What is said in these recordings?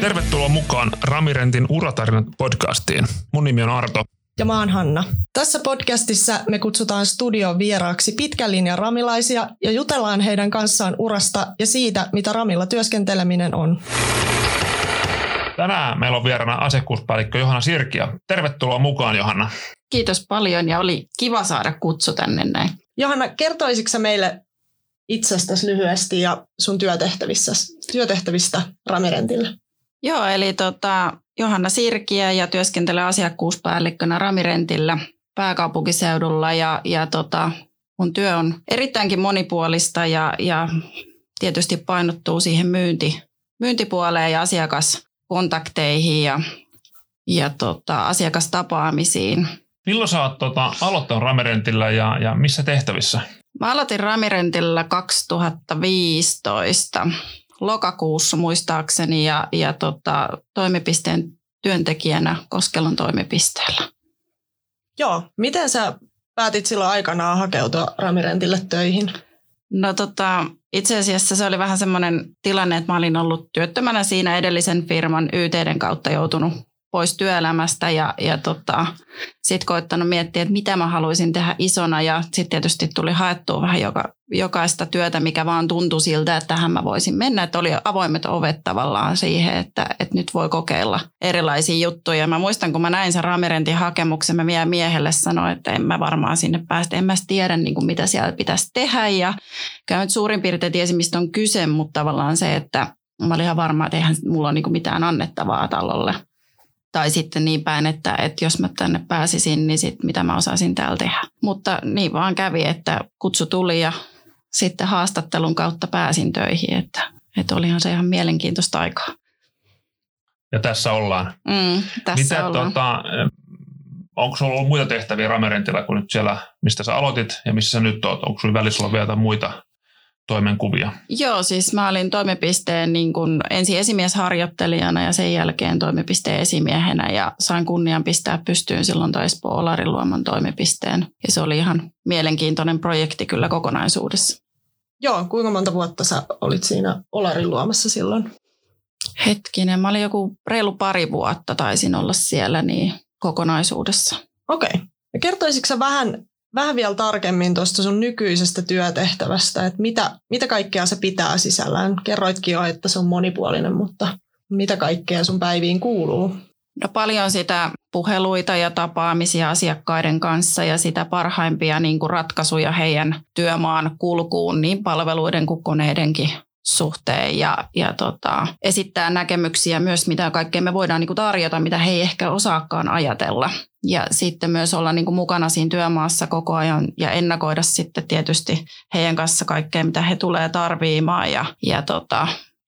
Tervetuloa mukaan Ramirentin uratarinat podcastiin. Mun nimi on Arto. Ja mä oon Hanna. Tässä podcastissa me kutsutaan studion vieraaksi pitkän linjan ramilaisia ja jutellaan heidän kanssaan urasta ja siitä, mitä ramilla työskenteleminen on. Tänään meillä on vieraana asiakkuuspäällikkö Johanna Sirkia. Tervetuloa mukaan, Johanna. Kiitos paljon ja oli kiva saada kutsu tänne näin. Johanna, kertoisitko meille itsestäsi lyhyesti ja sun työtehtävistä Ramirentillä? Joo, eli Johanna Sirkiä ja työskentelen asiakkuuspäällikkönä Ramirentillä pääkaupunkiseudulla ja mun työ on erittäinkin monipuolista ja tietysti painottuu siihen myyntipuoleen ja asiakaskontakteihin ja asiakastapaamisiin. Milloin sä oot aloittanut Ramirentillä ja missä tehtävissä? Mä aloitin Ramirentillä 2015 lokakuussa muistaakseni ja toimipisteen työntekijänä Koskelon toimipisteellä. Joo, miten sä päätit silloin aikanaan hakeutua Ramirentille töihin? No itse asiassa se oli vähän semmoinen tilanne, että mä olin ollut työttömänä siinä edellisen firman YT:den kautta joutunut pois työelämästä ja sitten koittanut miettiä, että mitä mä haluaisin tehdä isona ja sitten tietysti tuli haettua vähän jokaista työtä, mikä vaan tuntui siltä, että tähän mä voisin mennä, että oli avoimet ovet tavallaan siihen, että nyt voi kokeilla erilaisia juttuja. Mä muistan, kun mä näin sen Ramirentin hakemuksen, mä vielä miehelle sanoin, että en mä varmaan sinne päästä, en mä tiedä niin kuin mitä siellä pitäisi tehdä ja kyllä nyt suurin piirtein tiesi, mistä on kyse, mutta tavallaan se, että mä olin ihan varma, että eihän mulla ole niin kuin mitään annettavaa talolle. Tai sitten niin päin, että jos mä tänne pääsisin, niin sit mitä mä osaisin täällä tehdä. Mutta niin vaan kävi, että kutsu tuli ja sitten haastattelun kautta pääsin töihin. Että olihan se ihan mielenkiintoista aikaa. Ja tässä ollaan. Ollaan. Onko sulla ollut muita tehtäviä Ramirentillä kuin nyt siellä, mistä sä aloitit ja missä sä nyt oot? Onko sulla välissä ollut vielä muita toimenkuvia? Joo, siis mä olin toimipisteen niin kuin ensin esimiesharjoittelijana ja sen jälkeen toimipisteen esimiehenä ja sain kunnian pistää pystyyn silloin Taispo Olarinluoman toimipisteen. Ja se oli ihan mielenkiintoinen projekti kyllä kokonaisuudessa. Joo, kuinka monta vuotta sä olit siinä Olarinluomassa silloin? Hetkinen, mä olin joku reilu pari vuotta taisin olla siellä niin kokonaisuudessa. Okei. Ja kertoisitko sä vähän vielä tarkemmin tuosta sun nykyisestä työtehtävästä, että mitä kaikkea se pitää sisällään? Kerroitkin jo, että se on monipuolinen, mutta mitä kaikkea sun päiviin kuuluu? No paljon sitä puheluita ja tapaamisia asiakkaiden kanssa ja sitä parhaimpia niin kuin ratkaisuja heidän työmaan kulkuun niin palveluiden kuin koneidenkin suhteen ja esittää näkemyksiä myös, mitä kaikkea me voidaan niin kuin tarjota, mitä he ei ehkä osaakaan ajatella. Ja sitten myös olla niin kuin mukana siinä työmaassa koko ajan ja ennakoida sitten tietysti heidän kanssa kaikkea, mitä he tulee tarviimaan ja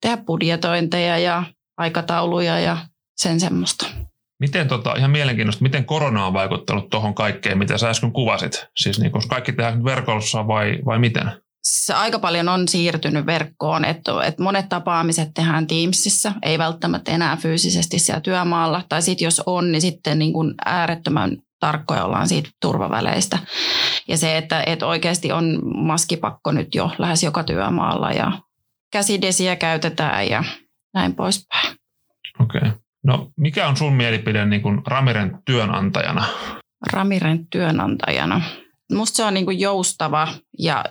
tehdä budjetointeja ja aikatauluja ja sen semmoista. Miten ihan mielenkiintoista, miten korona on vaikuttanut tuohon kaikkeen, mitä sä äsken kuvasit? Siis niin, koska kaikki tehdään verkossa vai miten? Se aika paljon on siirtynyt verkkoon, että monet tapaamiset tehdään Teamsissa, ei välttämättä enää fyysisesti siellä työmaalla. Tai sitten jos on, niin sitten niin kuin äärettömän tarkkoja ollaan siitä turvaväleistä. Ja se, että oikeasti on maskipakko nyt jo lähes joka työmaalla ja käsidesiä käytetään ja näin poispäin. Okei. No mikä on sun mielipide niin kuin Ramirent työnantajana? Ramirent työnantajana. Musta se on niin kuin joustava ja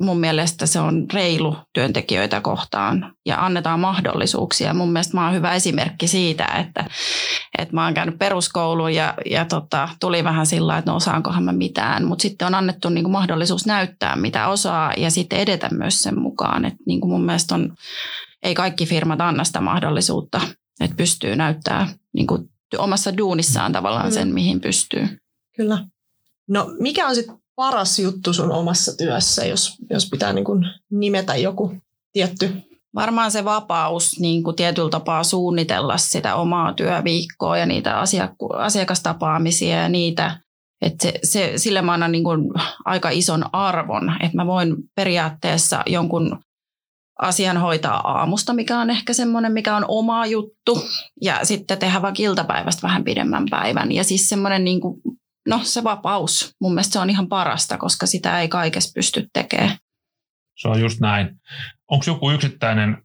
mun mielestä se on reilu työntekijöitä kohtaan ja annetaan mahdollisuuksia. Mun mielestä mä oon hyvä esimerkki siitä, että mä oon käynyt peruskouluun ja tuli vähän sillä lailla, että no osaankohan mä mitään. Mutta sitten on annettu niin kuin mahdollisuus näyttää mitä osaa ja sitten edetä myös sen mukaan. Et niin kuin mun mielestä ei kaikki firmat anna sitä mahdollisuutta, että pystyy näyttämään niin kuin omassa duunissaan tavallaan sen, mihin pystyy. Kyllä. No mikä on sitten paras juttu sun omassa työssä, jos pitää niin kun nimetä joku tietty? Varmaan se vapaus niin kun tietyllä tapaa suunnitella sitä omaa työviikkoa ja niitä asiakastapaamisia ja niitä. Että sille mä annan niin kun aika ison arvon, että mä voin periaatteessa jonkun asian hoitaa aamusta, mikä on ehkä semmoinen, mikä on oma juttu. Ja sitten tehdä vaikka iltapäivästä vähän pidemmän päivän. Ja siis semmoinen niin kun se vapaus. Mun mielestä se on ihan parasta, koska sitä ei kaikessa pysty tekemään. Se on just näin. Onko joku yksittäinen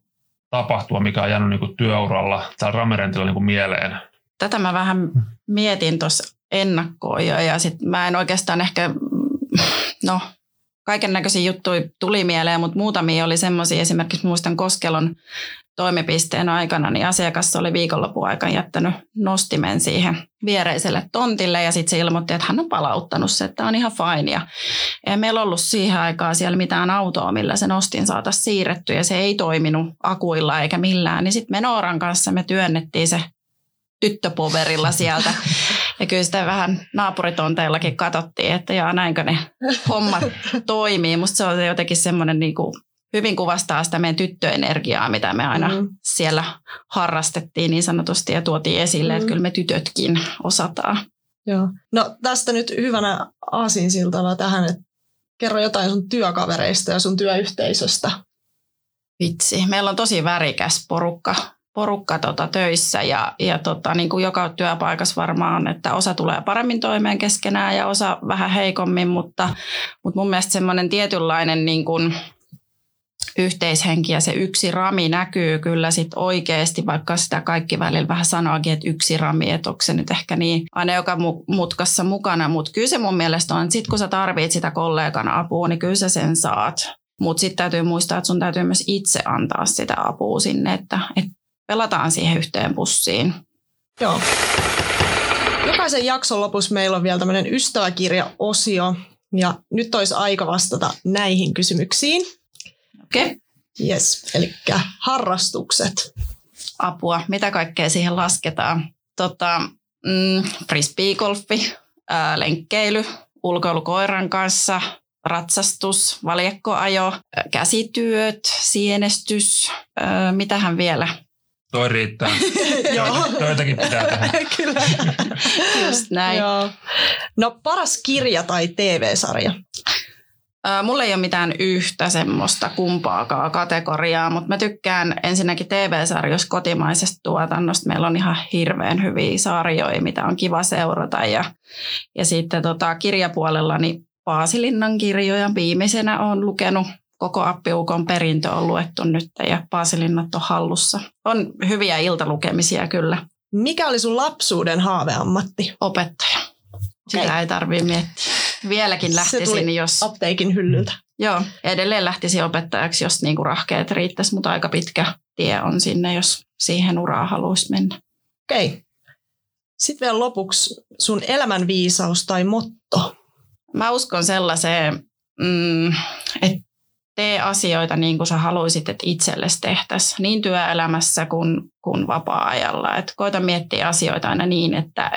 tapahtua, mikä on jäänyt niin työuralla tai Ramirentilla niin mieleen? Tätä mä vähän mietin tuossa ennakkoon jo, ja sitten mä en oikeastaan ehkä, no kaiken näköisiä juttuja tuli mieleen, mutta muutamia oli semmoisia, esimerkiksi muistan Koskelon toimipisteen aikana, niin asiakas oli viikonlopun aikana jättänyt nostimen siihen viereiselle tontille ja sitten se ilmoitti, että hän on palauttanut se, että on ihan fine. Ja ei meillä ollut siihen aikaan siellä mitään autoa, millä se nostin saataisiin siirretty ja se ei toiminut akuilla eikä millään. Niin sitten me Nooran kanssa me työnnettiin se tyttöpoverilla sieltä. Ja kyllä sitä vähän naapuritonteellakin katsottiin, että jaa, näinkö ne hommat toimii. Musta se on jotenkin semmoinen niinku, hyvin kuvastaa sitä meidän tyttöenergiaa, mitä me aina siellä harrastettiin niin sanotusti ja tuotiin esille, että kyllä me tytötkin osataan. Joo. No tästä nyt hyvänä aasinsiltana tähän, että kerro jotain sun työkavereista ja sun työyhteisöstä. Vitsi, meillä on tosi värikäs porukka töissä ja niin kuin joka työpaikassa varmaan, että osa tulee paremmin toimeen keskenään ja osa vähän heikommin, mutta mun mielestä semmoinen tietynlainen niin kuin yhteishenki ja se yksi rami näkyy kyllä sit oikeasti, vaikka sitä kaikki välillä vähän sanoakin, että yksi rami, että onko se nyt ehkä niin aina joka mutkassa mukana, mutta kyllä se mun mielestä on, että sit kun sä tarvitset sitä kollegan apua, niin kyllä sä sen saat, mutta sitten täytyy muistaa, että sun täytyy myös itse antaa sitä apua sinne, että pelataan siihen yhteen pussiin. Joo. Jokaisen jakson lopussa meillä on vielä tämmöinen ystäväkirja-osio, ja nyt olisi aika vastata näihin kysymyksiin. Okei. Okay. Yes, eli harrastukset. Apua, mitä kaikkea siihen lasketaan? Frisbeegolfi, lenkkeily, ulkoilu koiran kanssa, ratsastus, valjakkoajo, käsityöt, sienestys, mitähän vielä? Toi riittää. Joitakin pitää tehdä. Kyllä. Just näin. Joo. No paras kirja tai TV-sarja? Mulla ei ole mitään yhtä semmoista kumpaakaan kategoriaa, mutta mä tykkään ensinnäkin TV-sarjoista kotimaisesta tuotannosta. Meillä on ihan hirveän hyviä sarjoja, mitä on kiva seurata. Ja sitten kirjapuolella niin Paasilinnan kirjoja viimeisenä olen lukenut. Koko Appiukon perintö on luettu nyt ja Paasilinnat on hallussa. On hyviä iltalukemisia kyllä. Mikä oli sun lapsuuden haaveammatti? Opettaja. Okay. Sitä ei tarvitse miettiä. Vieläkin lähtisin, jos... apteekin hyllyltä. Joo, edelleen lähtisin opettajaksi, jos niinku rahkeet riittäisi, mutta aika pitkä tie on sinne, jos siihen uraan haluaisi mennä. Okei. Okay. Sitten vielä lopuksi sun elämänviisaus tai motto? Mä uskon sellaiseen, että tee asioita niin kuin sä haluisit, että itsellesi tehtäisiin niin työelämässä kuin vapaa-ajalla. Et koita miettiä asioita aina niin, että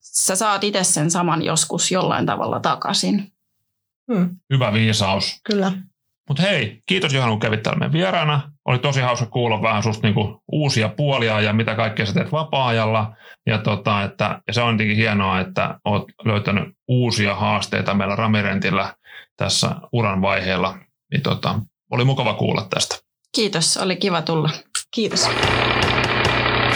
sä saat itse sen saman joskus jollain tavalla takaisin. Hyvä viisaus. Kyllä. Mutta hei, kiitos Johanna, kun kävit täällä meidän vieraana. Oli tosi hauska kuulla vähän susta niinku uusia puolia ja mitä kaikkea sä teet vapaa-ajalla. Ja se on jotenkin hienoa, että oot löytänyt uusia haasteita meillä Ramirentillä tässä uran vaiheella. Niin oli mukava kuulla tästä. Kiitos, oli kiva tulla. Kiitos.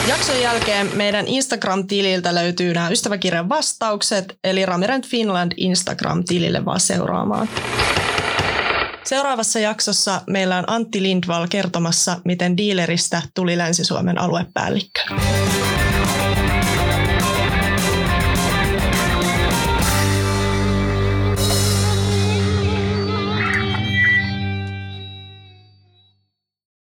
Jakson jälkeen meidän Instagram-tililtä löytyy nämä ystäväkirjan vastaukset, eli Ramirent Finland Instagram-tilille vaan seuraamaan. Seuraavassa jaksossa meillä on Antti Lindvall kertomassa, miten dealerista tuli Länsi-Suomen aluepäällikkö.